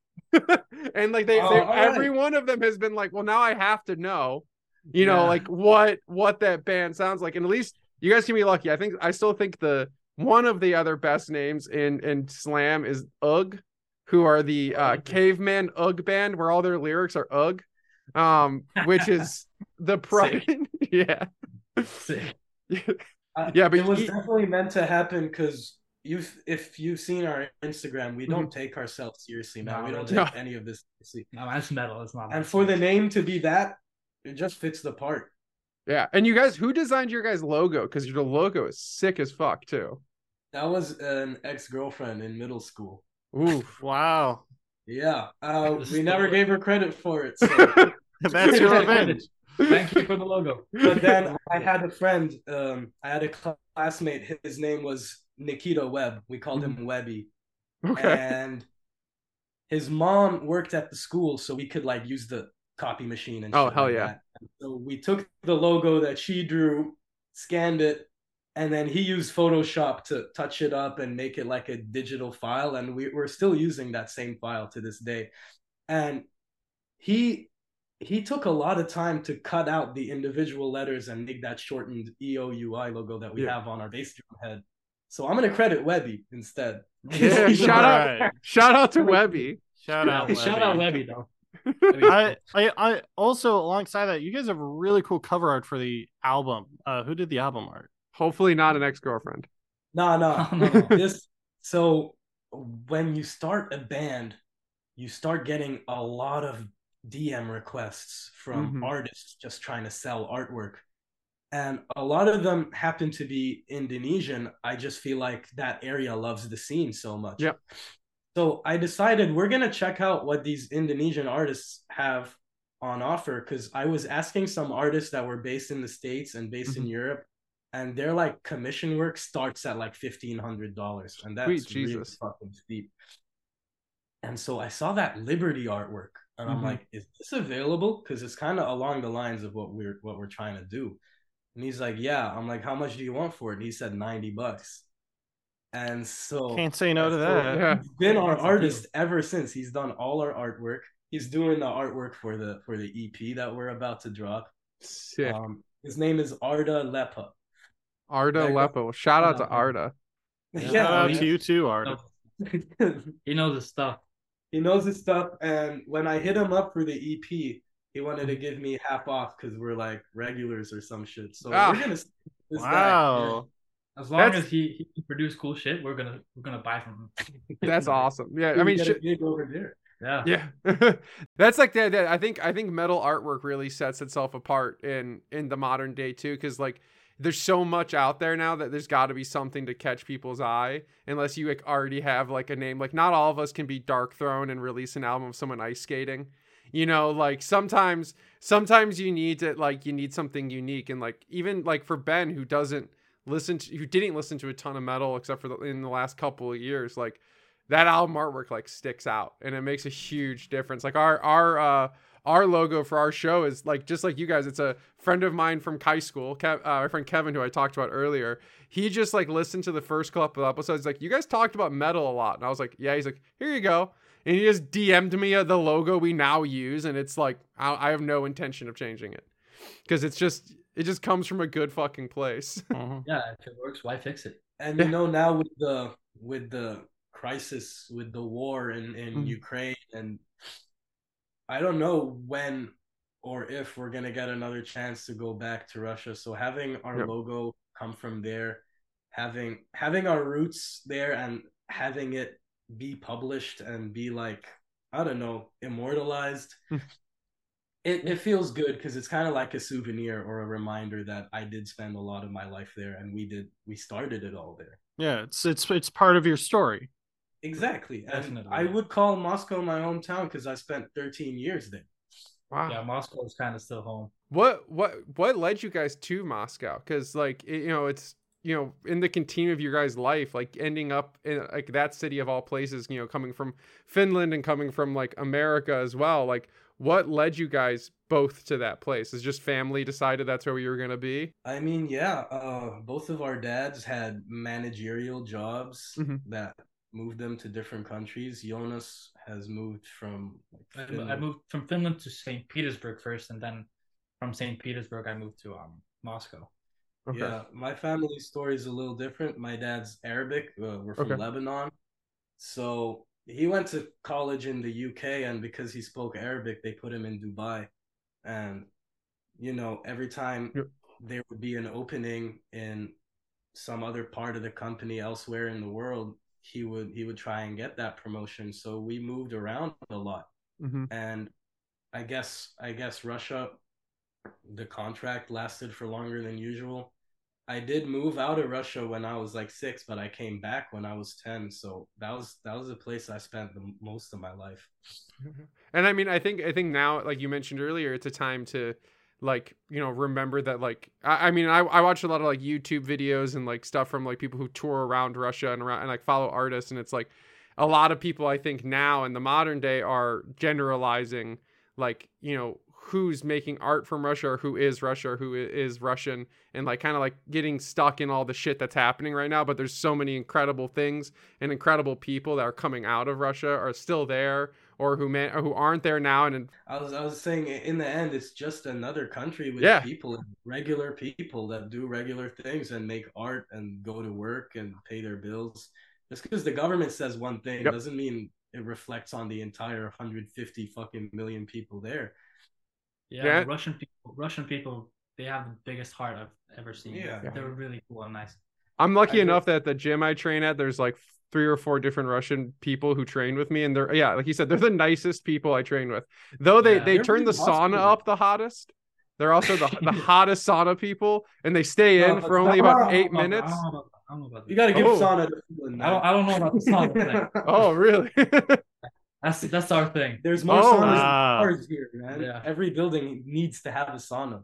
And every one of them has been now I have to know, what that band sounds like. And at least you guys can be lucky. I still think the one of the other best names in slam is UGG, who are the caveman UGG band, where all their lyrics are UGG, which is the pride. Yeah. Sick. Yeah, but it was definitely meant to happen, because if you've seen our Instagram, we don't take ourselves seriously, man. No, we don't take any of this seriously. No, that's metal. It's not metal. And for the name to be that, it just fits the part. Yeah. And you guys, who designed your guys' logo? Because your logo is sick as fuck, too. That was an ex-girlfriend in middle school. Ooh, wow. Yeah, we never gave her credit for it. So. That's your revenge. Thank you for the logo. But then I had a friend, I had a classmate, his name was Nikita Webb. We called him Webby. Okay. And his mom worked at the school, so we could like use the copy machine and shit. Oh, hell yeah. That. And so we took the logo that she drew, scanned it, and then he used Photoshop to touch it up and make it like a digital file. And we're still using that same file to this day. And he took a lot of time to cut out the individual letters and make that shortened EOUI logo that we have on our bass drum head. So I'm going to credit Webby instead. Yeah, shout out to Webby. Shout out Webby, though. I also, alongside that, you guys have a really cool cover art for the album. Who did the album art? Hopefully not an ex-girlfriend. No. So when you start a band, you start getting a lot of DM requests from artists just trying to sell artwork. And a lot of them happen to be Indonesian. I just feel like that area loves the scene so much. Yep. So I decided we're going to check out what these Indonesian artists have on offer, because I was asking some artists that were based in the States and based in Europe, and their like commission work starts at like $1,500, and that's really fucking steep. And so I saw that Liberty artwork, and I'm like, "Is this available?" Because it's kind of along the lines of what we're trying to do. And he's like, "Yeah." I'm like, "How much do you want for it?" And he said $90. And so can't say no to that. Yeah. He's been our artist ever since. He's done all our artwork. He's doing the artwork for the EP that we're about to drop. Sick. His name is Arda Lepo. Arda Lepo. Shout out to Arda. Yeah. Shout out to you too, Arda. He knows his stuff. He knows his stuff. And when I hit him up for the EP, he wanted to give me half off because we're like regulars or some shit. So we're gonna see this guy. As long as he can produce cool shit, we're gonna buy from him. That's awesome. Yeah, I mean, big over there. Yeah, yeah. That's like that. I think metal artwork really sets itself apart in the modern day too, because like, there's so much out there now that there's got to be something to catch people's eye, unless you like already have like a name. Like not all of us can be Dark Throne and release an album of someone ice skating, you know, like sometimes you need something unique. And like, even like for Ben, who didn't listen to a ton of metal except for in the last couple of years, like that album artwork like sticks out and it makes a huge difference. Like our logo for our show is like, just like you guys, it's a friend of mine from Kai School, my friend Kevin, who I talked about earlier. He just like listened to the first couple of episodes. He's like, "You guys talked about metal a lot." And I was like, "Yeah." He's like, "Here you go." And he just DM'd me the logo we now use. And it's like, I have no intention of changing it, because it just comes from a good fucking place. Yeah. If it works, why fix it? And you know, now with the crisis, with the war in Ukraine, and I don't know when or if we're going to get another chance to go back to Russia. So having our logo come from there, having our roots there, and having it be published and be like, I don't know, immortalized, it feels good, because it's kind of like a souvenir or a reminder that I did spend a lot of my life there, and we started it all there. Yeah, it's part of your story. Exactly. And definitely. I would call Moscow my hometown, because I spent 13 years there. Wow. Yeah, Moscow is kind of still home. What led you guys to Moscow? Because like, you know, it's, you know, in the continuum of your guys' life, like ending up in like that city of all places, you know, coming from Finland and coming from like America as well. Like, what led you guys both to that place? Is just family decided that's where we were going to be? I mean, yeah, both of our dads had managerial jobs that moved them to different countries. Jonas has moved from Finland. I moved from Finland to St. Petersburg first, and then from St. Petersburg I moved to Moscow. Okay. Yeah, my family story is a little different. My dad's Arabic. We're from Lebanon. So he went to college in the UK, and because he spoke Arabic, they put him in Dubai. And, you know, every time there would be an opening in some other part of the company elsewhere in the world, he would try and get that promotion. So we moved around a lot. And I guess Russia, the contract lasted for longer than usual. I did move out of Russia when I was like 6, but I came back when I was 10. So that was the place I spent the most of my life. And I mean, I think now, like you mentioned earlier, it's a time to, like, you know, remember that, like, I mean, I watch a lot of like YouTube videos and like stuff from like people who tour around Russia and around and like follow artists. And it's like a lot of people, I think now in the modern day, are generalizing, like, you know, who's making art from Russia or who is Russia or who is Russian, and like kind of like getting stuck in all the shit that's happening right now. But there's so many incredible things and incredible people that are coming out of Russia are still there or who aren't there now. And I was saying, in the end, it's just another country with people, regular people that do regular things and make art and go to work and pay their bills. Just because the government says one thing doesn't mean it reflects on the entire 150 fucking million people there. Yeah, Russian people, they have the biggest heart I've ever seen. Yeah. They're really cool and nice. I'm lucky enough that the gym I train at, there's like 3 or 4 different Russian people who train with me. And they're, like you said, they're the nicest people I train with. Though they turn the sauna up the hottest. They're also the hottest sauna people. And they stay in for only about 8 minutes. You got to give sauna to people. I don't know about the sauna thing. Oh, really? That's our thing. There's more saunas than cars here, man. Yeah. Every building needs to have a sauna.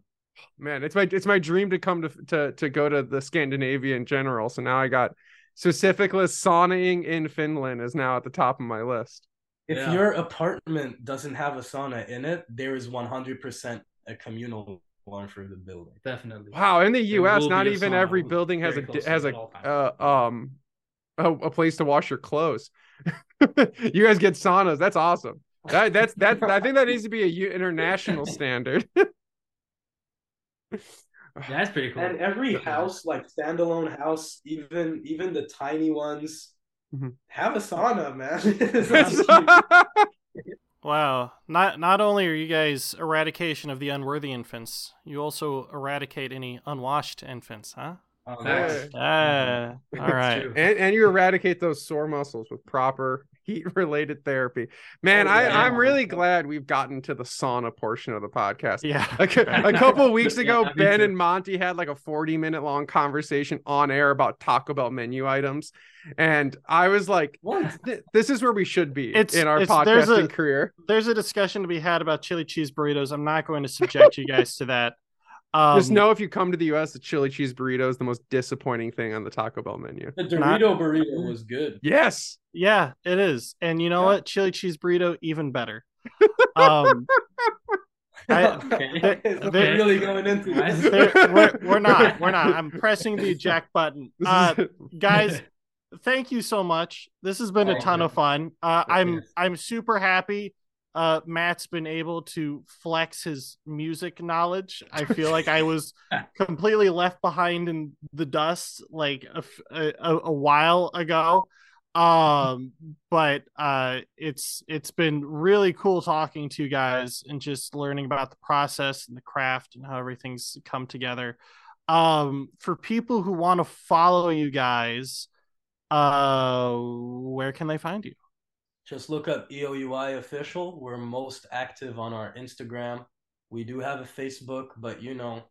Man, it's my dream to come to go to the Scandinavia in general. So now I got specifically saunaing in Finland is now at the top of my list. If your apartment doesn't have a sauna in it, there is 100% a communal one for the building. Definitely. Wow, in the U.S., not even every building has a place to wash your clothes. You guys get saunas. That's awesome. That's I think that needs to be an international standard. That's pretty cool. And every house, like standalone house, even the tiny ones, have a sauna, man. Wow. Not only are you guys eradication of the unworthy infants, you also eradicate any unwashed infants, huh? Oh, nice. All right, and you eradicate those sore muscles with proper heat-related therapy. Man, I'm really glad we've gotten to the sauna portion of the podcast. Yeah, a couple of weeks ago, Ben and Monty had like a 40-minute long conversation on air about Taco Bell menu items, and I was like, "This is where we should be in our podcasting career." There's a discussion to be had about chili cheese burritos. I'm not going to subject you guys to that. Just know if you come to the U.S., the chili cheese burrito is the most disappointing thing on the Taco Bell menu. The Dorito burrito was good. Yes. Yeah, it is. And you know what? Chili cheese burrito, even better. They're really going into this. We're not. I'm pressing the eject button. Guys, thank you so much. This has been a ton of fun. I'm super happy. Matt's been able to flex his music knowledge. I feel like I was completely left behind in the dust like a while ago. But it's been really cool talking to you guys and just learning about the process and the craft and how everything's come together. For people who want to follow you guys, where can they find you? Just look up EOUI official. We're most active on our Instagram. We do have a Facebook, but you know,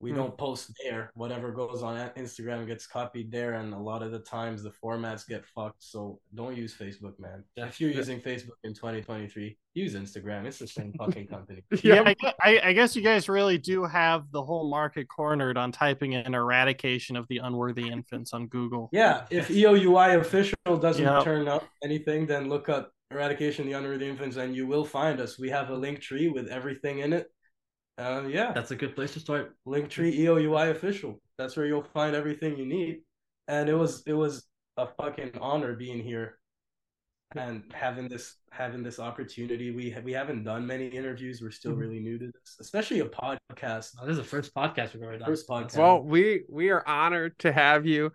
we don't post there. Whatever goes on Instagram gets copied there, and a lot of the times the formats get fucked. So don't use Facebook, man. If you're using Facebook in 2023, use Instagram. It's the same fucking company. Yeah, I guess you guys really do have the whole market cornered on typing in eradication of the unworthy infants on Google. Yeah, if EOUI official doesn't turn up anything, then look up eradication of the unworthy infants and you will find us. We have a link tree with everything in it. That's a good place to start. Linktree EOUI official. That's where you'll find everything you need. And it was a fucking honor being here and having this opportunity. We haven't done many interviews. We're still really new to this, especially a podcast. This is the first podcast we've ever done. Well, we are honored to have you.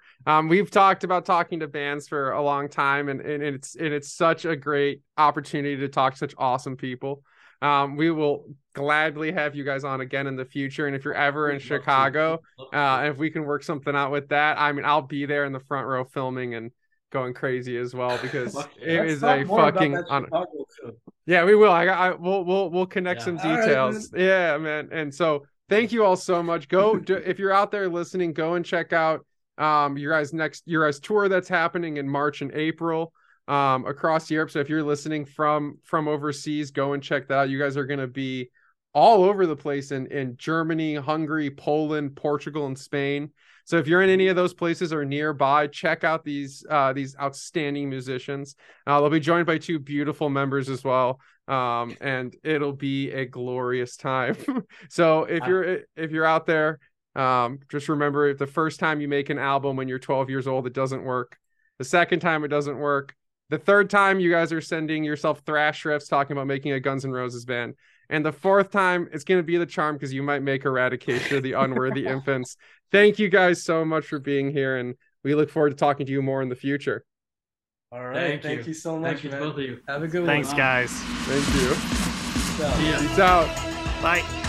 We've talked about talking to bands for a long time, and it's such a great opportunity to talk to such awesome people. We will gladly have you guys on again in the future, and if you're ever in Chicago, and if we can work something out with that, I mean, I'll be there in the front row filming and going crazy as well, because it is a fucking honor. Yeah, we will. We'll connect some details. Right, man. Yeah, man. And so Thank you all so much. Go if you're out there listening, go and check out your guys' tour that's happening in March and April across Europe. So if you're listening from overseas, go and check that out. You guys are going to be all over the place in Germany, Hungary, Poland, Portugal, and Spain. So if you're in any of those places or nearby, check out these outstanding musicians. They'll be joined by two beautiful members as well, and it'll be a glorious time. So if you're out there, just remember, if the first time you make an album when you're 12 years old, it doesn't work. The second time, it doesn't work. The third time, you guys are sending yourself thrash riffs talking about making a Guns N' Roses band. And the fourth time, it's going to be the charm, because you might make Eradication of the Unworthy Infants. Thank you guys so much for being here, and we look forward to talking to you more in the future. All right. Thank you so much. Thank you, man. Both of you. Have a good one. Thanks, guys. Thank you. Peace out. Bye.